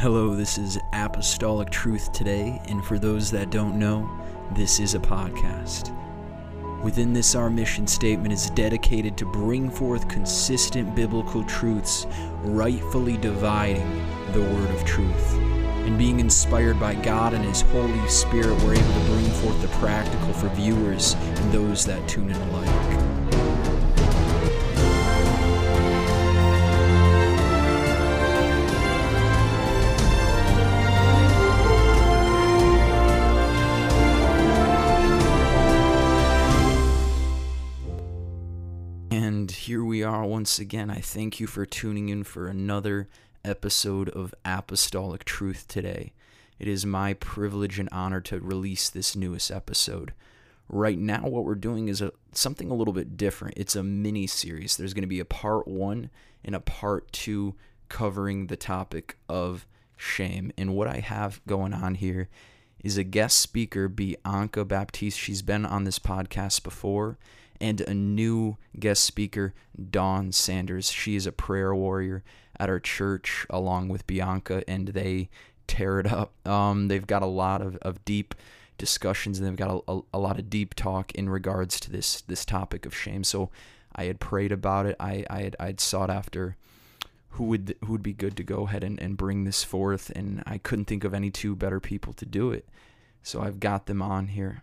Hello, this is Apostolic Truth Today, and for those that don't know, this is a podcast. Within this, our mission statement is dedicated to bring forth consistent biblical truths, rightfully dividing the word of truth. And being inspired by God and His Holy Spirit, we're able to bring forth the practical for viewers and those that tune in alike. Here we are once again. I thank you for tuning in for another episode of Apostolic Truth Today. It is my privilege and honor to release this newest episode. Right now, what we're doing is something a little bit different. It's a mini-series. There's going to be a part one and a part two covering the topic of shame. And what I have going on here is a guest speaker, Bianca Baptiste. She's been on this podcast before. And a new guest speaker, Dawn Sanders. She is a prayer warrior at our church along with Bianca, and they tear it up. They've got a lot of deep discussions, and they've got a lot of deep talk in regards to this topic of shame. So I had prayed about it. I'd sought after who would be good to go ahead and bring this forth, and I couldn't think of any two better people to do it. So I've got them on here.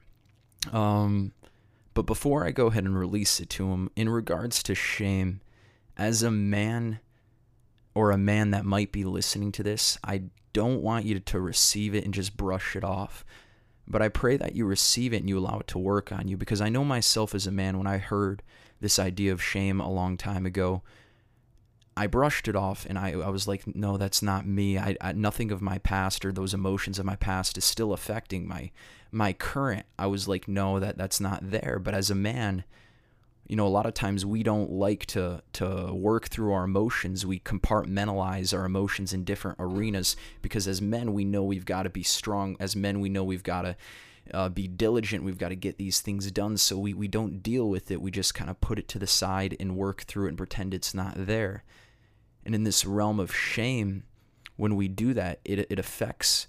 But before I go ahead and release it to him, in regards to shame, as a man or a man that might be listening to this, I don't want you to receive it and just brush it off. But I pray that you receive it and you allow it to work on you, because I know myself as a man, when I heard this idea of shame a long time ago, I brushed it off and I was like, no, that's not me. Nothing of my past or those emotions of my past is still affecting my current. I was like, no, that's not there. But as a man, you know, a lot of times we don't like to work through our emotions. We compartmentalize our emotions in different arenas, because as men, we know we've got to be strong. As men, we know we've got to be diligent. We've got to get these things done. So we don't deal with it. We just kind of put it to the side and work through it and pretend it's not there. And in this realm of shame, when we do that, it affects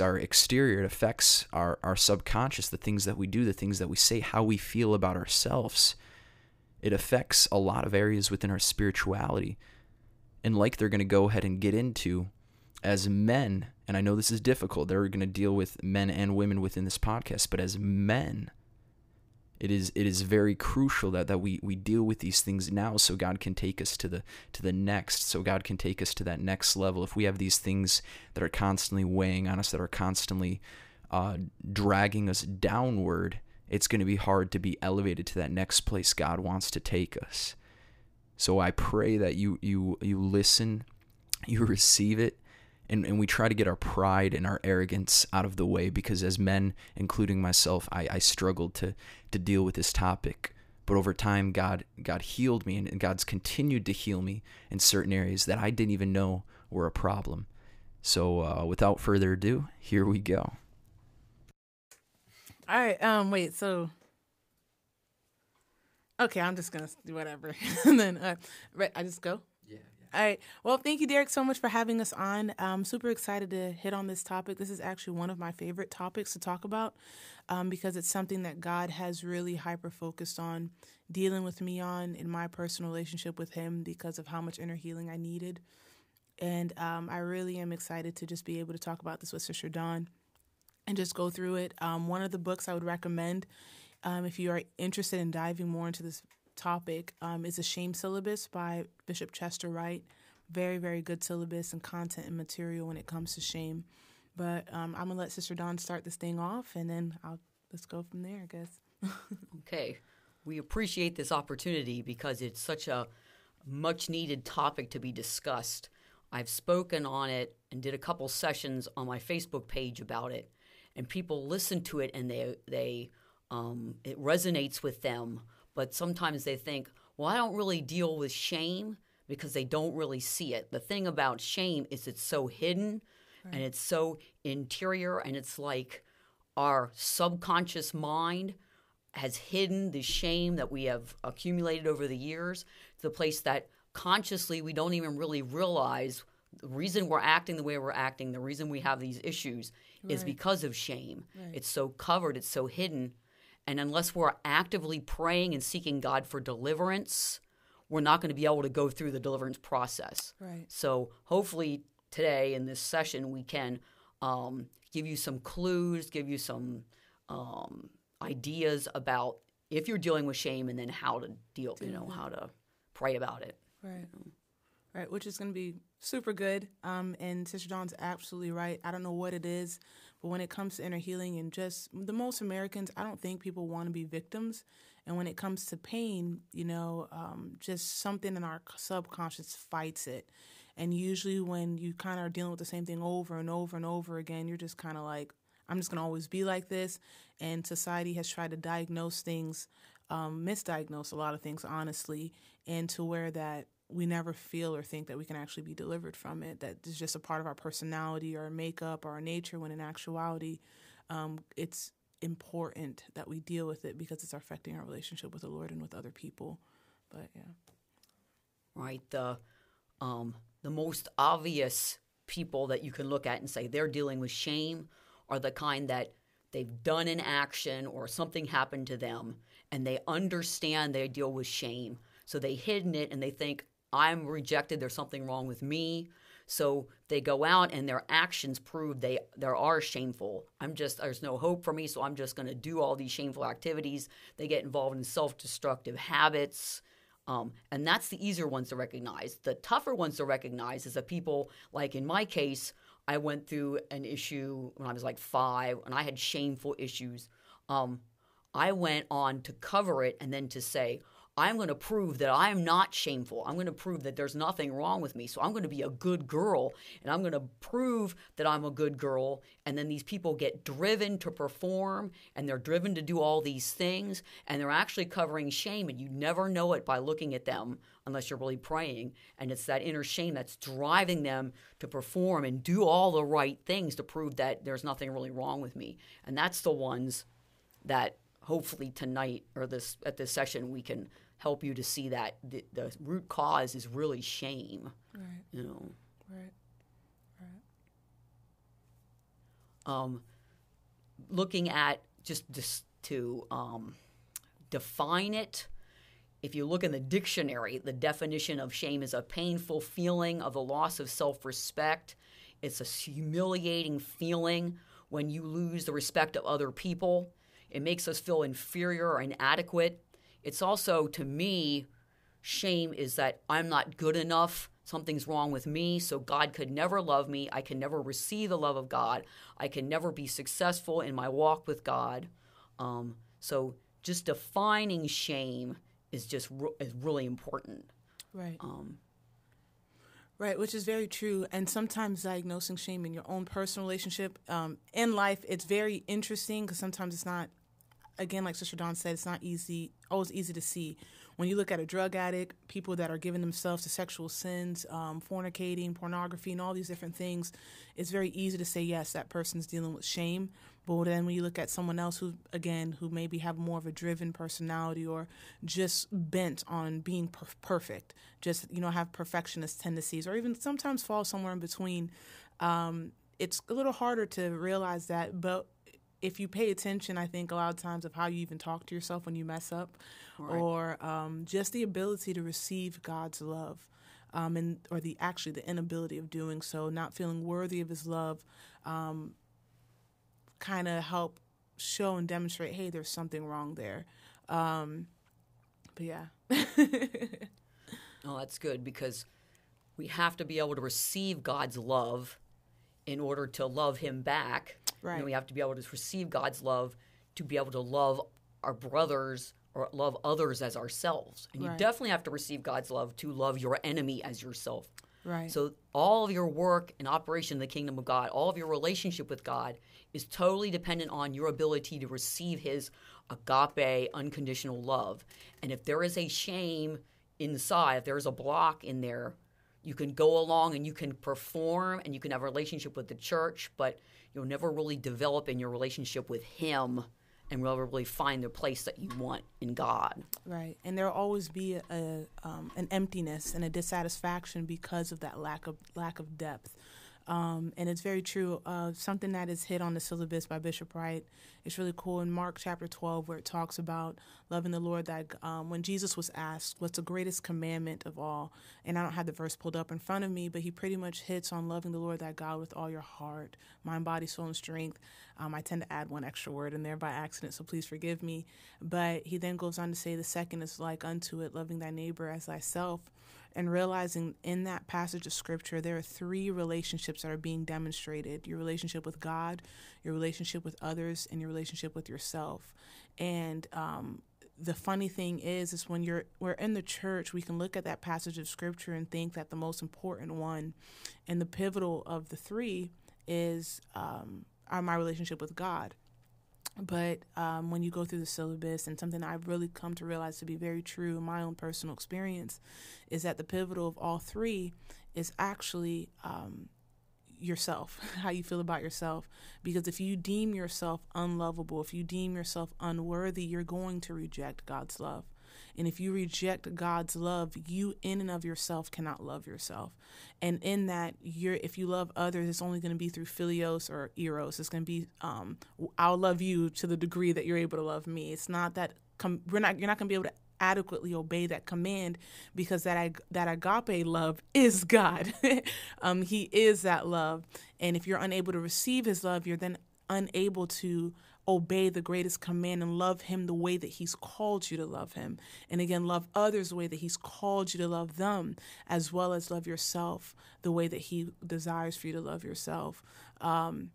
our exterior, it affects our subconscious, the things that we do, the things that we say, how we feel about ourselves. It affects a lot of areas within our spirituality. And like they're going to go ahead and get into, as men, and I know this is difficult, they're going to deal with men and women within this podcast, but as men, It is very crucial that we deal with these things now, so God can take us to the next, so God can take us to that next level. If we have these things that are constantly weighing on us, that are constantly dragging us downward, it's going to be hard to be elevated to that next place God wants to take us. So I pray that you listen, you receive it, and we try to get our pride and our arrogance out of the way, because as men, including myself, I struggled to deal with this topic. But over time, God healed me, and God's continued to heal me in certain areas that I didn't even know were a problem. So without further ado, here we go. All right, wait, so... Okay, I'm just going to do whatever. And then, right, I just go? Yeah. All right. Well, thank you, Derek, so much for having us on. I'm super excited to hit on this topic. This is actually one of my favorite topics to talk about because it's something that God has really hyper-focused on, dealing with me on in my personal relationship with Him because of how much inner healing I needed. And I really am excited to just be able to talk about this with Sister Dawn and just go through it. One of the books I would recommend if you are interested in diving more into this topic is A Shame Syllabus by Bishop Chester Wright. Very, very good syllabus and content and material when it comes to shame. But I'm going to let Sister Dawn start this thing off, and then let's go from there, I guess. Okay. We appreciate this opportunity because it's such a much-needed topic to be discussed. I've spoken on it and did a couple sessions on my Facebook page about it, and people listen to it, and they it resonates with them. But sometimes they think, well, I don't really deal with shame, because they don't really see it. The thing about shame is it's so hidden, right, and it's so interior, and it's like our subconscious mind has hidden the shame that we have accumulated over the years to the place that consciously we don't even really realize the reason we're acting the way we're acting, the reason we have these issues is because of shame. Right. It's so covered. It's so hidden. And unless we're actively praying and seeking God for deliverance, we're not going to be able to go through the deliverance process. Right. So hopefully today in this session we can give you some clues, give you some ideas about if you're dealing with shame and then how to deal, you know, how to pray about it. Right. You know. Right, which is going to be super good. And Sister Dawn's absolutely right. I don't know what it is, but when it comes to inner healing and just the most Americans, I don't think people want to be victims. And when it comes to pain, you know, just something in our subconscious fights it. And usually when you kind of are dealing with the same thing over and over and over again, you're just kind of like, I'm just going to always be like this. And society has tried to diagnose things, misdiagnose a lot of things, honestly, and to where that we never feel or think that we can actually be delivered from it, that it's just a part of our personality or our makeup or our nature, when in actuality, it's important that we deal with it because it's affecting our relationship with the Lord and with other people. But, yeah. Right. The most obvious people that you can look at and say they're dealing with shame are the kind that they've done an action or something happened to them, and they understand they deal with shame. So they hidden it, and they think, I'm rejected, there's something wrong with me. So they go out and their actions prove they are shameful. There's no hope for me, so I'm just going to do all these shameful activities. They get involved in self-destructive habits. And that's the easier ones to recognize. The tougher ones to recognize is the people, like in my case, I went through an issue when I was like 5, and I had shameful issues. I went on to cover it and then to say, I'm going to prove that I'm not shameful. I'm going to prove that there's nothing wrong with me. So I'm going to be a good girl, and I'm going to prove that I'm a good girl. And then these people get driven to perform, and they're driven to do all these things, and they're actually covering shame, and you never know it by looking at them unless you're really praying. And it's that inner shame that's driving them to perform and do all the right things to prove that there's nothing really wrong with me. And that's the ones that hopefully tonight or at this session we can help you to see that the root cause is really shame. Right. You know. Right. Right. Looking at just to define it, if you look in the dictionary, the definition of shame is a painful feeling of the loss of self-respect. It's a humiliating feeling when you lose the respect of other people. It makes us feel inferior or inadequate. It's also, to me, shame is that I'm not good enough. Something's wrong with me, so God could never love me. I can never receive the love of God. I can never be successful in my walk with God. So just defining shame is is really important. Right. Right, which is very true. And sometimes diagnosing shame in your own personal relationship in life, it's very interesting because sometimes it's not, again, like Sister Dawn said, it's not easy, always easy to see. When you look at a drug addict, people that are giving themselves to sexual sins, fornicating, pornography, and all these different things, it's very easy to say, yes, that person's dealing with shame. But then when you look at someone else who maybe have more of a driven personality or just bent on being perfect, just, you know, have perfectionist tendencies or even sometimes fall somewhere in between, it's a little harder to realize that. But if you pay attention, I think a lot of times of how you even talk to yourself when you mess up, right, or just the ability to receive God's love. Or the inability of doing so, not feeling worthy of his love, kind of help show and demonstrate, hey, there's something wrong there. But yeah. Oh, that's good, because we have to be able to receive God's love in order to love him back. Right. And we have to be able to receive God's love to be able to love our brothers or love others as ourselves. And you definitely have to receive God's love to love your enemy as yourself. Right. So all of your work and operation in the kingdom of God, all of your relationship with God is totally dependent on your ability to receive his agape, unconditional love. And if there is a shame inside, if there is a block in there, you can go along and you can perform and you can have a relationship with the church, but you'll never really develop in your relationship with him and really find the place that you want in God. Right. And there'll always be an emptiness and a dissatisfaction because of that lack of depth. And it's very true. Something that is hit on the syllabus by Bishop Wright. It's really cool in Mark chapter 12 where it talks about loving the Lord. That when Jesus was asked, what's the greatest commandment of all? And I don't have the verse pulled up in front of me, but he pretty much hits on loving the Lord thy God with all your heart, mind, body, soul, and strength. I tend to add one extra word in there by accident, so please forgive me. But he then goes on to say the second is like unto it, loving thy neighbor as thyself. And realizing in that passage of Scripture, there are three relationships that are being demonstrated: your relationship with God, your relationship with others, and your relationship with yourself. And the funny thing is when we're in the church, we can look at that passage of Scripture and think that the most important one and the pivotal of the three is my relationship with God. But when you go through the syllabus, and something I've really come to realize to be very true in my own personal experience, is that the pivotal of all three is actually yourself, how you feel about yourself. Because if you deem yourself unlovable, if you deem yourself unworthy, you're going to reject God's love. And if you reject God's love, you in and of yourself cannot love yourself. And in that, if you love others, it's only going to be through philios or eros. It's going to be, I'll love you to the degree that you're able to love me. It's not that you're not going to be able to adequately obey that command, because that agape love is God. He is that love. And if you're unable to receive his love, you're then unable to obey the greatest command and love him the way that he's called you to love him. And again, love others the way that he's called you to love them, as well as love yourself the way that he desires for you to love yourself. And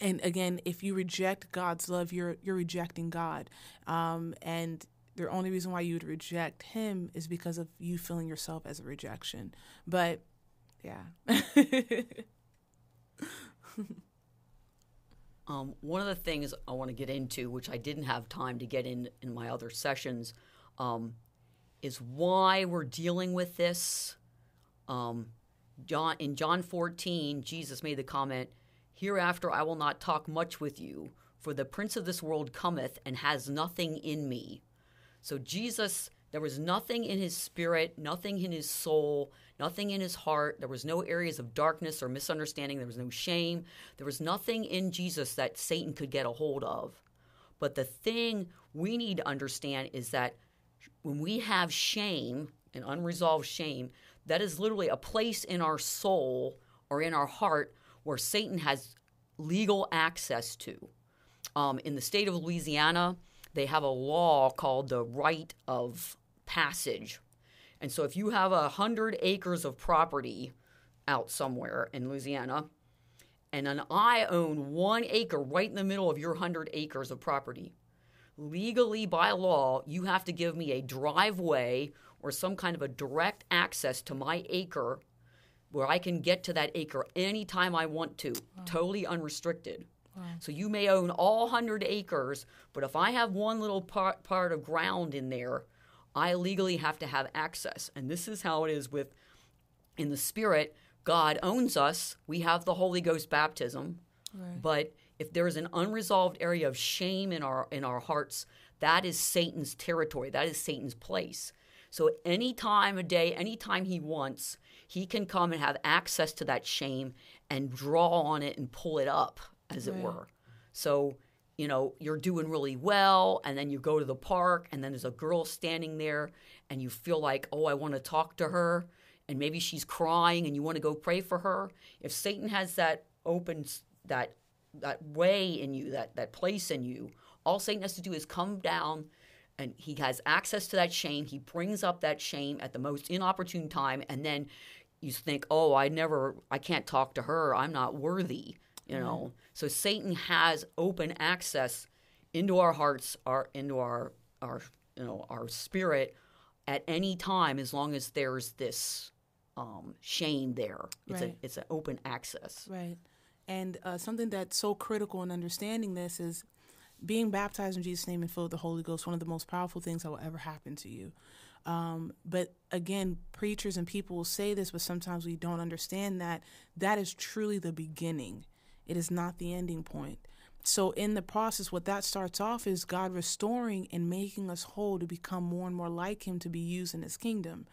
again, if you reject God's love, you're rejecting God. And the only reason why you would reject him is because of you feeling yourself as a rejection. But yeah. One of the things I want to get into, which I didn't have time to get in my other sessions, is why we're dealing with this. In John 14, Jesus made the comment, "Hereafter I will not talk much with you, for the prince of this world cometh and has nothing in me." So Jesus, there was nothing in his spirit, nothing in his soul, nothing in his heart. There was no areas of darkness or misunderstanding. There was no shame. There was nothing in Jesus that Satan could get a hold of. But the thing we need to understand is that when we have shame and unresolved shame, that is literally a place in our soul or in our heart where Satan has legal access to. In the state of Louisiana, they have a law called the Right of Passage. And so if you have 100 acres of property out somewhere in Louisiana, and then I own 1 acre right in the middle of your 100 acres of property, legally by law, you have to give me a driveway or some kind of a direct access to my acre where I can get to that acre anytime I want to, wow, totally unrestricted. Wow. So you may own all 100 acres, but if I have one little part of ground in there, I legally have to have access. And this is how it is with, in the spirit, God owns us. We have the Holy Ghost baptism. Right. But if there is an unresolved area of shame in our hearts, that is Satan's territory. That is Satan's place. So any time of day, any time he wants, he can come and have access to that shame and draw on it and pull it up, as right, it were. So, you know, you're doing really well, and then you go to the park, and then there's a girl standing there, and you feel like, oh, I want to talk to her, and maybe she's crying, and you want to go pray for her. If Satan has that open, that way in you, that place in you, all Satan has to do is come down, and he has access to that shame. He brings up that shame at the most inopportune time, and then you think, oh, I can't talk to her. I'm not worthy. You know, so Satan has open access into our hearts, into our spirit at any time, as long as there's this shame there. It's right. It's an open access. Right. And something that's so critical in understanding this is being baptized in Jesus' name and filled with the Holy Ghost, one of the most powerful things that will ever happen to you. But again, preachers and people will say this, but sometimes we don't understand that that is truly the beginning. It is not the ending point. So in the process, what that starts off is God restoring and making us whole to become more and more like him, to be used in his kingdom.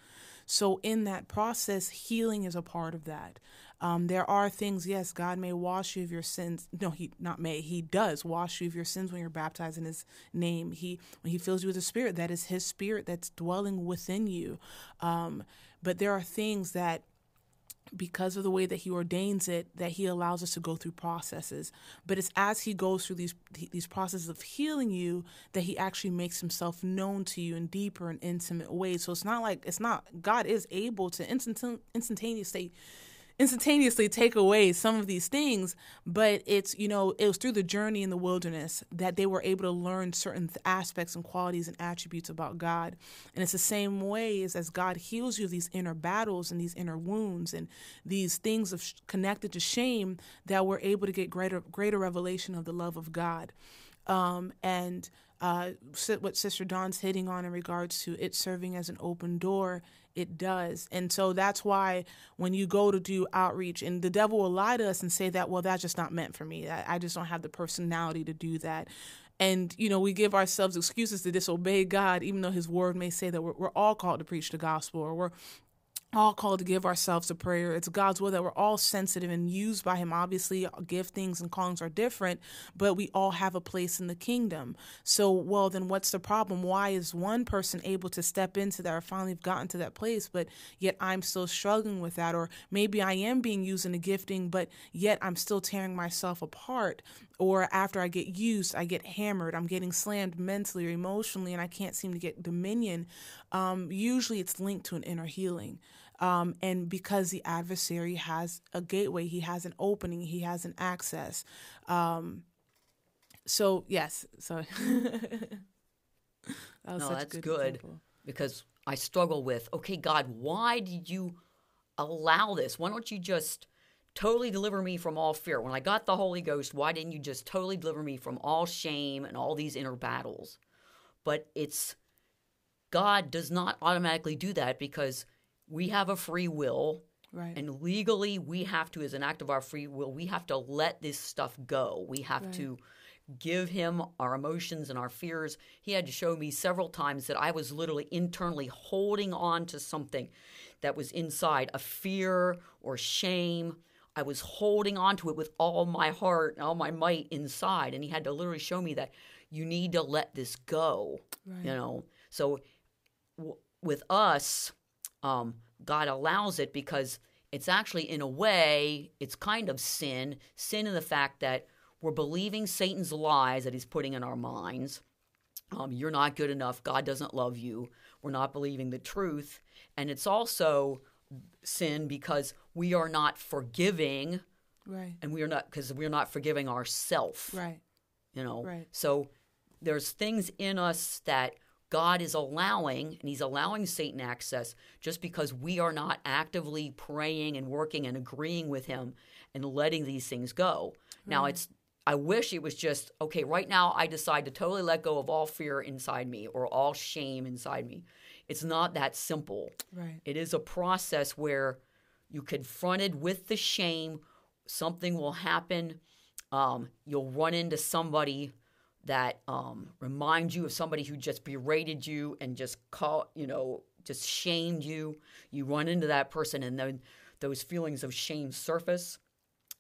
So in that process, healing is a part of that. There are things, yes, God may wash you of your sins. No, he does wash you of your sins when you're baptized in his name. When he fills you with the Spirit, that is his Spirit that's dwelling within you. But there are things that, because of the way that he ordains it, that he allows us to go through processes. But it's as he goes through these processes of healing you that he actually makes himself known to you in deeper and intimate ways. So God is able to instantaneously take away some of these things, but it was through the journey in the wilderness that they were able to learn certain aspects and qualities and attributes about God. And it's the same way as God heals you of these inner battles and these inner wounds and these things connected to shame, that we're able to get greater revelation of the love of God. What Sister Dawn's hitting on in regards to it serving as an open door, it does. And so that's why when you go to do outreach, and the devil will lie to us and say that, well, that's just not meant for me. I just don't have the personality to do that. And, we give ourselves excuses to disobey God, even though his word may say that we're all called to preach the gospel, or we're all called to give ourselves to prayer. It's God's will that we're all sensitive and used by him. Obviously, giftings and callings are different, but we all have a place in the kingdom. So, well, then what's the problem? Why is one person able to step into that, or finally have gotten to that place, but yet I'm still struggling with that? Or maybe I am being used in a gifting, but yet I'm still tearing myself apart. Or after I get used, I get hammered. I'm getting slammed mentally or emotionally, and I can't seem to get dominion. Usually it's linked to an inner healing. And because the adversary has a gateway, he has an opening, he has an access. So, yes. So that's good, because I struggle with, okay, God, why did you allow this? Why don't you just totally deliver me from all fear? When I got the Holy Ghost, why didn't you just totally deliver me from all shame and all these inner battles? But God does not automatically do that, because we have a free will, right? And legally we have to, as an act of our free will, we have to let this stuff go. We have to give him our emotions and our fears. He had to show me several times that I was literally internally holding on to something that was inside, a fear or shame. I was holding on to it with all my heart and all my might inside. And he had to literally show me that you need to let this go, right? So with us, God allows it because it's actually, in a way, it's kind of sin. Sin in the fact that we're believing Satan's lies that he's putting in our minds. You're not good enough. God doesn't love you. We're not believing the truth. And it's also sin because we are not forgiving, right? And we're not forgiving ourselves, right? Right. So there's things in us that God is allowing, and he's allowing Satan access just because we are not actively praying and working and agreeing with him and letting these things go. Right. Now, I wish it was just, okay, right now I decide to totally let go of all fear inside me or all shame inside me. It's not that simple. Right. It is a process where you confronted with the shame, something will happen. You'll run into somebody that reminds you of somebody who just berated you and just just shamed you. You run into that person, and then those feelings of shame surface.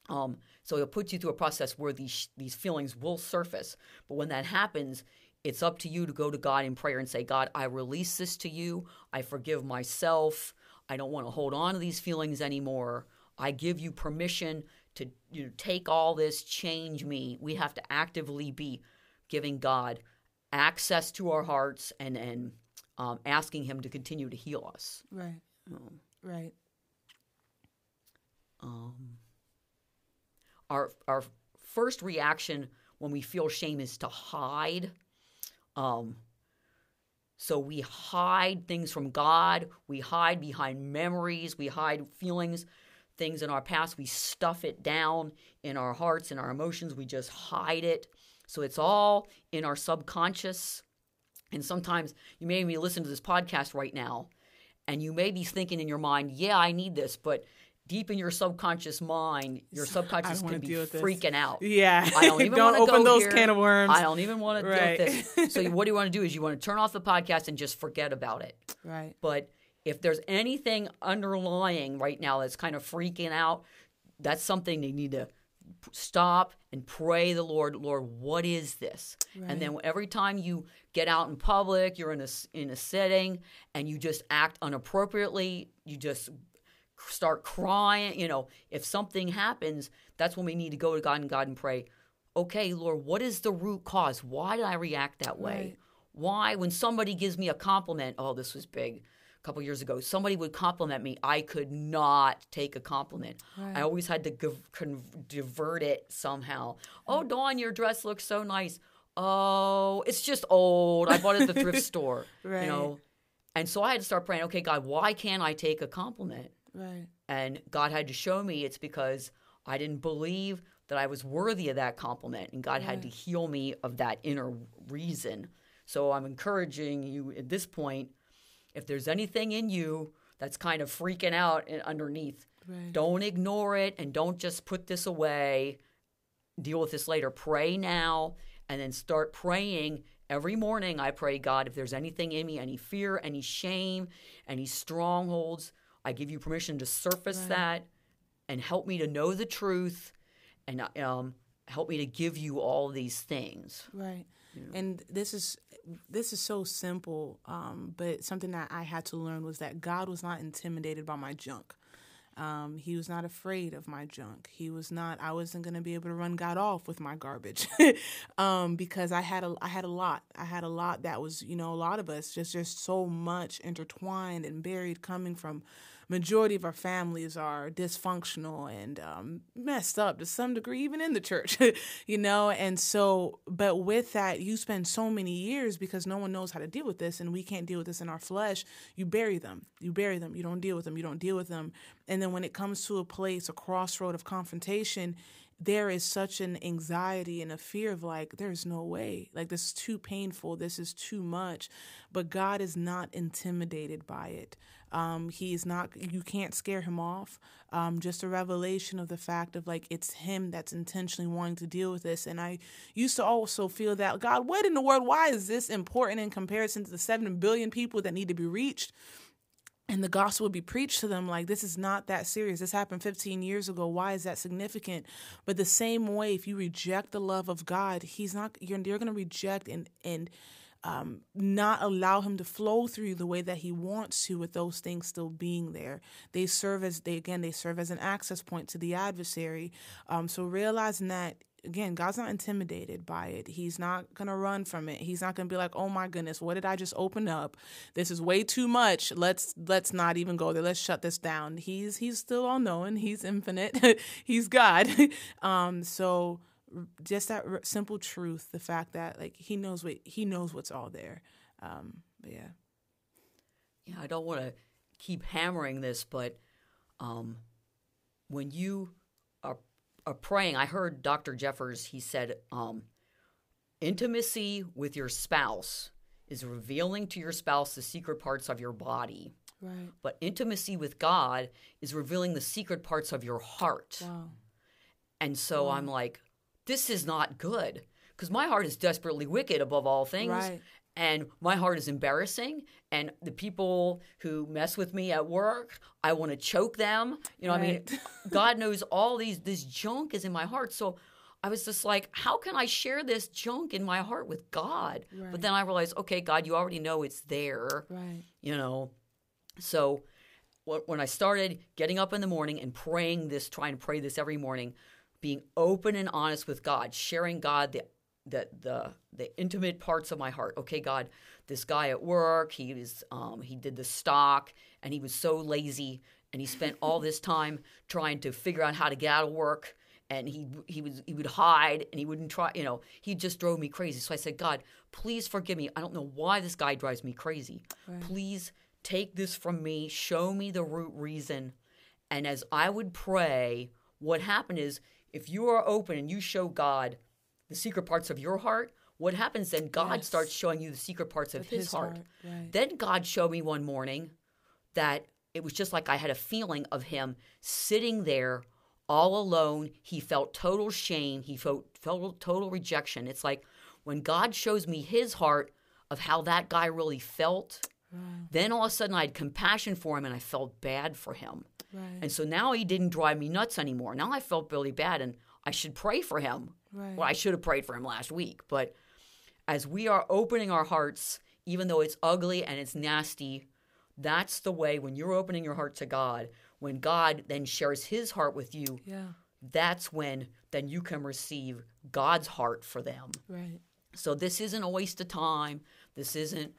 So it'll put you through a process where these feelings will surface. But when that happens, it's up to you to go to God in prayer and say, God, I release this to you. I forgive myself. I don't want to hold on to these feelings anymore. I give you permission to take all this, change me. We have to actively be giving God access to our hearts and asking him to continue to heal us. Right. Right. Our first reaction when we feel shame is to hide. So we hide things from God. We hide behind memories. We hide feelings, things in our past. We stuff it down in our hearts, in our emotions. We just hide it. So it's all in our subconscious. And sometimes you may be listening to this podcast right now, and you may be thinking in your mind, yeah, I need this, but deep in your subconscious mind, your subconscious can be freaking out. Yeah. I don't even want to open those can of worms. I don't even want to deal with this. So what you want to do is you want to turn off the podcast and just forget about it. Right. But if there's anything underlying right now that's kind of freaking out, that's something they need to stop and pray the Lord, Lord, what is this? Right. And then every time you get out in public, you're in a setting and you just act inappropriately, you just start crying, you know, if something happens, that's when we need to go to God and pray, okay, Lord, what is the root cause? Why did I react that way? Right. Why, when somebody gives me a compliment, oh, this was big. Couple years ago, somebody would compliment me. I could not take a compliment. Right. I always had to divert it somehow. Oh, Dawn, your dress looks so nice. Oh, it's just old. I bought it at the thrift store. Right. You know, and so I had to start praying. Okay, God, why can't I take a compliment? Right. And God had to show me it's because I didn't believe that I was worthy of that compliment, and God had to heal me of that inner reason. So I'm encouraging you at this point. If there's anything in you that's kind of freaking out and underneath, don't ignore it and don't just put this away. Deal with this later. Pray now and then start praying. Every morning I pray, God, if there's anything in me, any fear, any shame, any strongholds, I give you permission to surface that and help me to know the truth and help me to give you all these things. Right. And this is so simple, but something that I had to learn was that God was not intimidated by my junk. He was not afraid of my junk. I wasn't going to be able to run God off with my garbage, because I had a lot. I had a lot that was, you know, a lot of us, just so much intertwined and buried, coming from majority of our families are dysfunctional and messed up to some degree, even in the church, you know? And so, but with that, you spend so many years, because no one knows how to deal with this and we can't deal with this in our flesh. You bury them. You don't deal with them. And then when it comes to a place, a crossroad of confrontation, there is such an anxiety and a fear of like, there's no way. Like, this is too painful. This is too much. But God is not intimidated by it. He is not, you can't scare him off. Just a revelation of the fact of like, it's him that's intentionally wanting to deal with this. And I used to also feel that, God, what in the world? Why is this important in comparison to the 7 billion people that need to be reached? And the gospel would be preached to them like, this is not that serious. This happened 15 years ago. Why is that significant? But the same way, if you reject the love of God, you're going to reject and not allow him to flow through you the way that he wants to, with those things still being there. They serve as an access point to the adversary. So realizing that, again, God's not intimidated by it. He's not going to run from it. He's not going to be like, oh my goodness, what did I just open up? This is way too much. Let's not even go there. Let's shut this down. He's still all knowing. He's infinite. He's God. So just that simple truth, the fact that like he knows what's all there. Yeah, I don't want to keep hammering this, but when you are praying, I heard Dr. Jeffers, he said, intimacy with your spouse is revealing to your spouse the secret parts of your body. Right. But intimacy with God is revealing the secret parts of your heart. Wow. And so I'm like, this is not good, because my heart is desperately wicked above all things. Right. And my heart is embarrassing, and the people who mess with me at work, I want to choke them. You know what I mean? God knows all this junk is in my heart. So I was just like, how can I share this junk in my heart with God? Right. But then I realized, okay, God, you already know it's there. Right. You know? So when I started getting up in the morning and praying this, trying to pray this every morning, being open and honest with God, sharing God the intimate parts of my heart. Okay, God, this guy at work, he did the stock, and he was so lazy, and he spent all this time trying to figure out how to get out of work, and he would hide, and he wouldn't try. You know, he just drove me crazy. So I said, God, please forgive me. I don't know why this guy drives me crazy. Right. Please take this from me. Show me the root reason. And as I would pray, what happened is, if you are open and you show God the secret parts of your heart, what happens then? God starts showing you the secret parts of his heart. Right. Then God showed me one morning that It was just like I had a feeling of him sitting there all alone. He felt total shame. He felt total rejection. It's like when God shows me his heart of how that guy really felt, right, then all of a sudden I had compassion for him and I felt bad for him. Right. And so now he didn't drive me nuts anymore. Now I felt really bad and I should pray for him. Right. Well, I should have prayed for him last week. But as we are opening our hearts, even though it's ugly and it's nasty, that's the way when you're opening your heart to God, when God then shares his heart with you, yeah, that's when then you can receive God's heart for them. Right. So this isn't a waste of time. This isn't,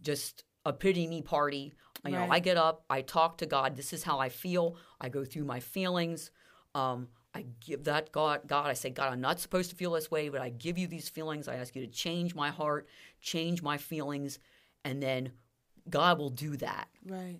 just a pity me party. Right. I get up, I talk to God. This is how I feel. I go through my feelings. I give that God, I say, God, I'm not supposed to feel this way, but I give you these feelings. I ask you to change my heart, change my feelings, and then God will do that. Right.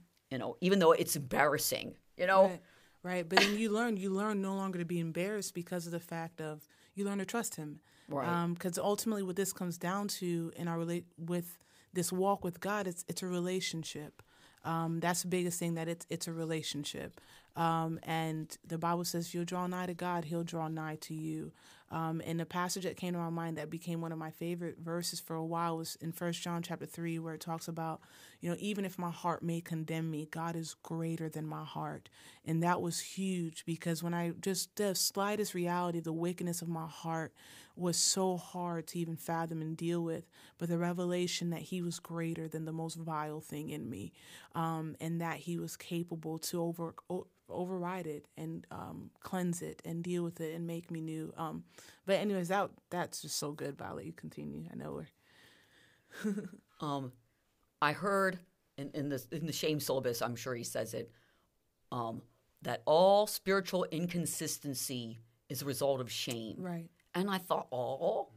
Even though it's embarrassing, Right. Right. But then you learn no longer to be embarrassed because of the fact of you learn to trust him. Right. Because ultimately what this comes down to in our with this walk with God, it's a relationship. That's the biggest thing, that it's a relationship. And the Bible says, if you'll draw nigh to God, he'll draw nigh to you. And the passage that came to my mind that became one of my favorite verses for a while was in 1 John chapter 3, where it talks about, even if my heart may condemn me, God is greater than my heart. And that was huge, because when I just the slightest reality, the wickedness of my heart was so hard to even fathom and deal with. But the revelation that he was greater than the most vile thing in me, and that he was capable to override it and cleanse it and deal with it and make me new. But anyways, that's just so good. But I'll let you continue. I know we're I heard in the shame syllabus, I'm sure he says it, that all spiritual inconsistency is a result of shame. Right. And I thought,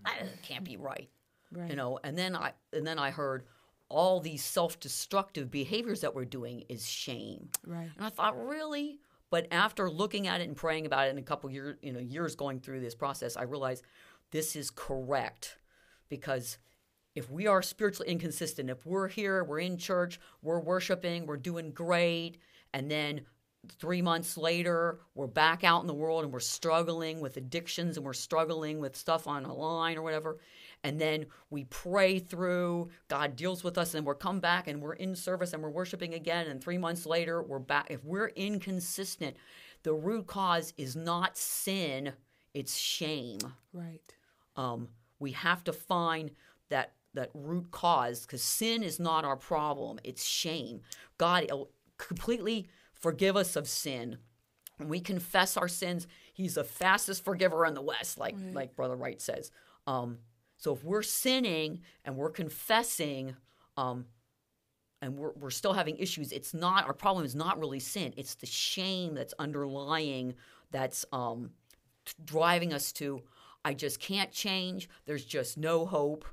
that can't be right. Right. And then I heard all these self-destructive behaviors that we're doing is shame. Right. And I thought, really? But after looking at it and praying about it in a couple years, going through this process, I realized this is correct, because if we are spiritually inconsistent, if we're here, we're in church, we're worshiping, we're doing great, and then 3 months later, we're back out in the world and we're struggling with addictions and we're struggling with stuff on a line or whatever. And then we pray through, God deals with us, and we're come back and we're in service and we're worshiping again. And 3 months later, we're back. If we're inconsistent, the root cause is not sin, it's shame. Right. We have to find that root cause, because sin is not our problem, it's shame. God completely forgive us of sin. When we confess our sins, he's the fastest forgiver in the West, like Brother Wright says. So if we're sinning and we're confessing, and we're still having issues, it's not our problem. Is not really sin. It's the shame that's underlying, that's driving us to, I just can't change. There's just no hope.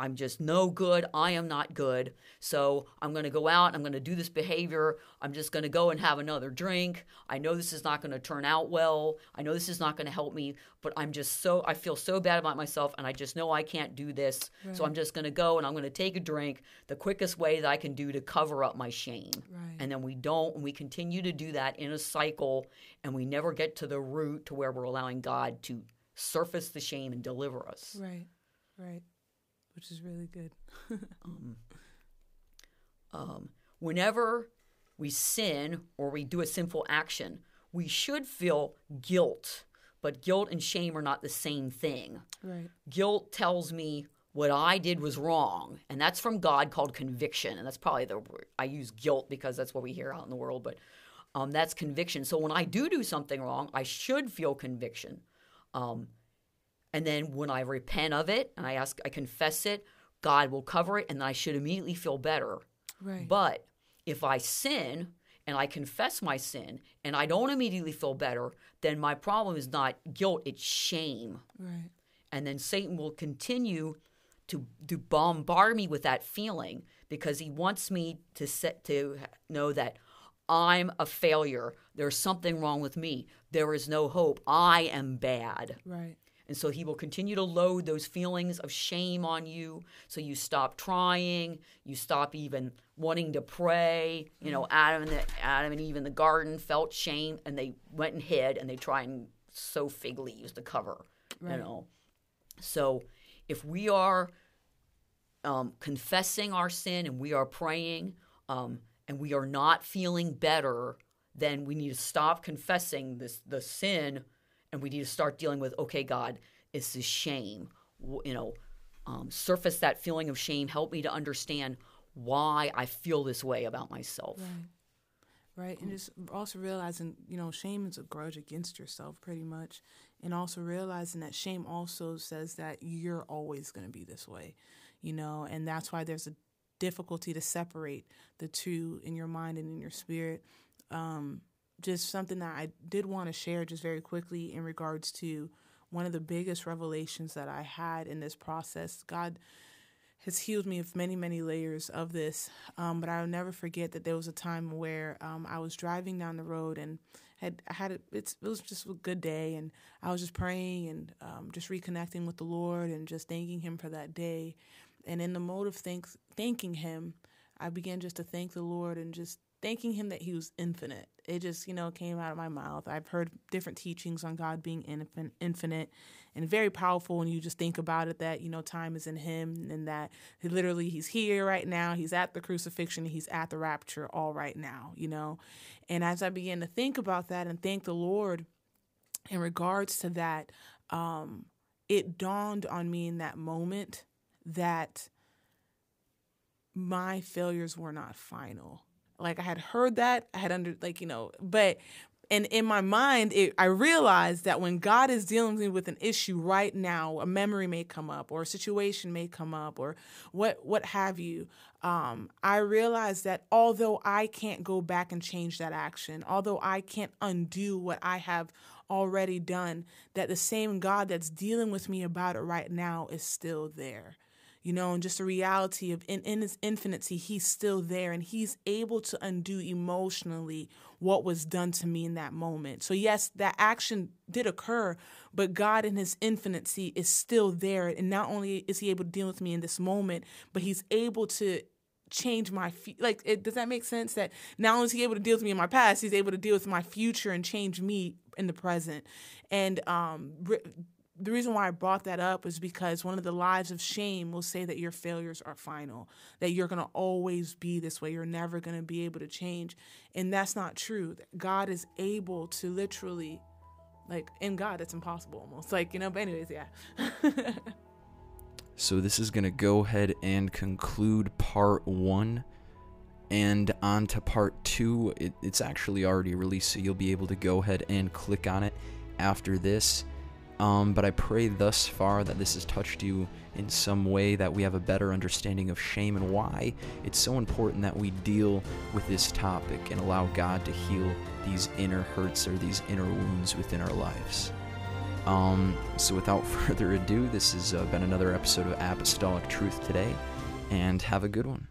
I'm just no good. I am not good. So I'm going to go out. I'm going to do this behavior. I'm just going to go and have another drink. I know this is not going to turn out well. I know this is not going to help me, but I feel so bad about myself, and I just know I can't do this. Right. So I'm just going to go and I'm going to take a drink, the quickest way that I can do to cover up my shame. Right. And then we continue to do that in a cycle, and we never get to the root to where we're allowing God to surface the shame and deliver us. Right, right. Which is really good. Whenever we sin or we do a sinful action, we should feel guilt, but guilt and shame are not the same thing. Right. Guilt tells me what I did was wrong, and that's from God, called conviction. And that's probably the word. I use guilt because that's what we hear out in the world, but that's conviction. So when I do something wrong, I should feel conviction. And then when I repent of it and I confess it, God will cover it, and I should immediately feel better. Right. But if I sin and I confess my sin and I don't immediately feel better, then my problem is not guilt, it's shame. Right. And then Satan will continue to bombard me with that feeling, because he wants me to know that I'm a failure. There's something wrong with me. There is no hope. I am bad. Right. And so he will continue to load those feelings of shame on you. So you stop trying. You stop even wanting to pray. You know, Adam and Eve in the garden felt shame, and they went and hid, and they tried and sew fig leaves to cover, right. You know. So if we are confessing our sin and we are praying and we are not feeling better, then we need to stop confessing the sin, and we need to start dealing with, okay, God, this is shame. You know, surface that feeling of shame. Help me to understand why I feel this way about myself. Right, right. And just also realizing, you know, shame is a grudge against yourself pretty much. And also realizing that shame also says that you're always going to be this way, you know, and that's why there's a difficulty to separate the two in your mind and in your spirit. Just something that I did want to share just very quickly in regards to one of the biggest revelations that I had in this process. God has healed me of many, many layers of this, but I'll never forget that there was a time where I was driving down the road and it was just a good day, and I was just praying and just reconnecting with the Lord and just thanking Him for that day. And in the mode of thanking Him, I began just to thank the Lord and just thanking Him that He was infinite. It just, you know, came out of my mouth. I've heard different teachings on God being infinite and very powerful when you just think about it, that, you know, time is in Him and that He's here right now. He's at the crucifixion. He's at the rapture all right now, you know. And as I began to think about that and thank the Lord in regards to that, it dawned on me in that moment that my failures were not final. Like, I had heard that, and in my mind, I realized that when God is dealing with an issue right now, a memory may come up or a situation may come up or what have you. I realized that although I can't go back and change that action, although I can't undo what I have already done, that the same God that's dealing with me about it right now is still there. You know, and just the reality of in His infinity, He's still there, and He's able to undo emotionally what was done to me in that moment. So yes, that action did occur, but God in His infinity is still there. And not only is He able to deal with me in this moment, but He's able to change my does that make sense? That not only is He able to deal with me in my past, He's able to deal with my future and change me in the present. And, the reason why I brought that up is because one of the lies of shame will say that your failures are final, that you're going to always be this way. You're never going to be able to change. And that's not true. God is able to literally, in God, it's impossible almost. But anyways, yeah. So this is going to go ahead and conclude part 1. And on to part 2. It's actually already released, so you'll be able to go ahead and click on it after this. But I pray thus far that this has touched you in some way, that we have a better understanding of shame and why it's so important that we deal with this topic and allow God to heal these inner hurts or these inner wounds within our lives. So without further ado, this has been another episode of Apostolic Truth today, and have a good one.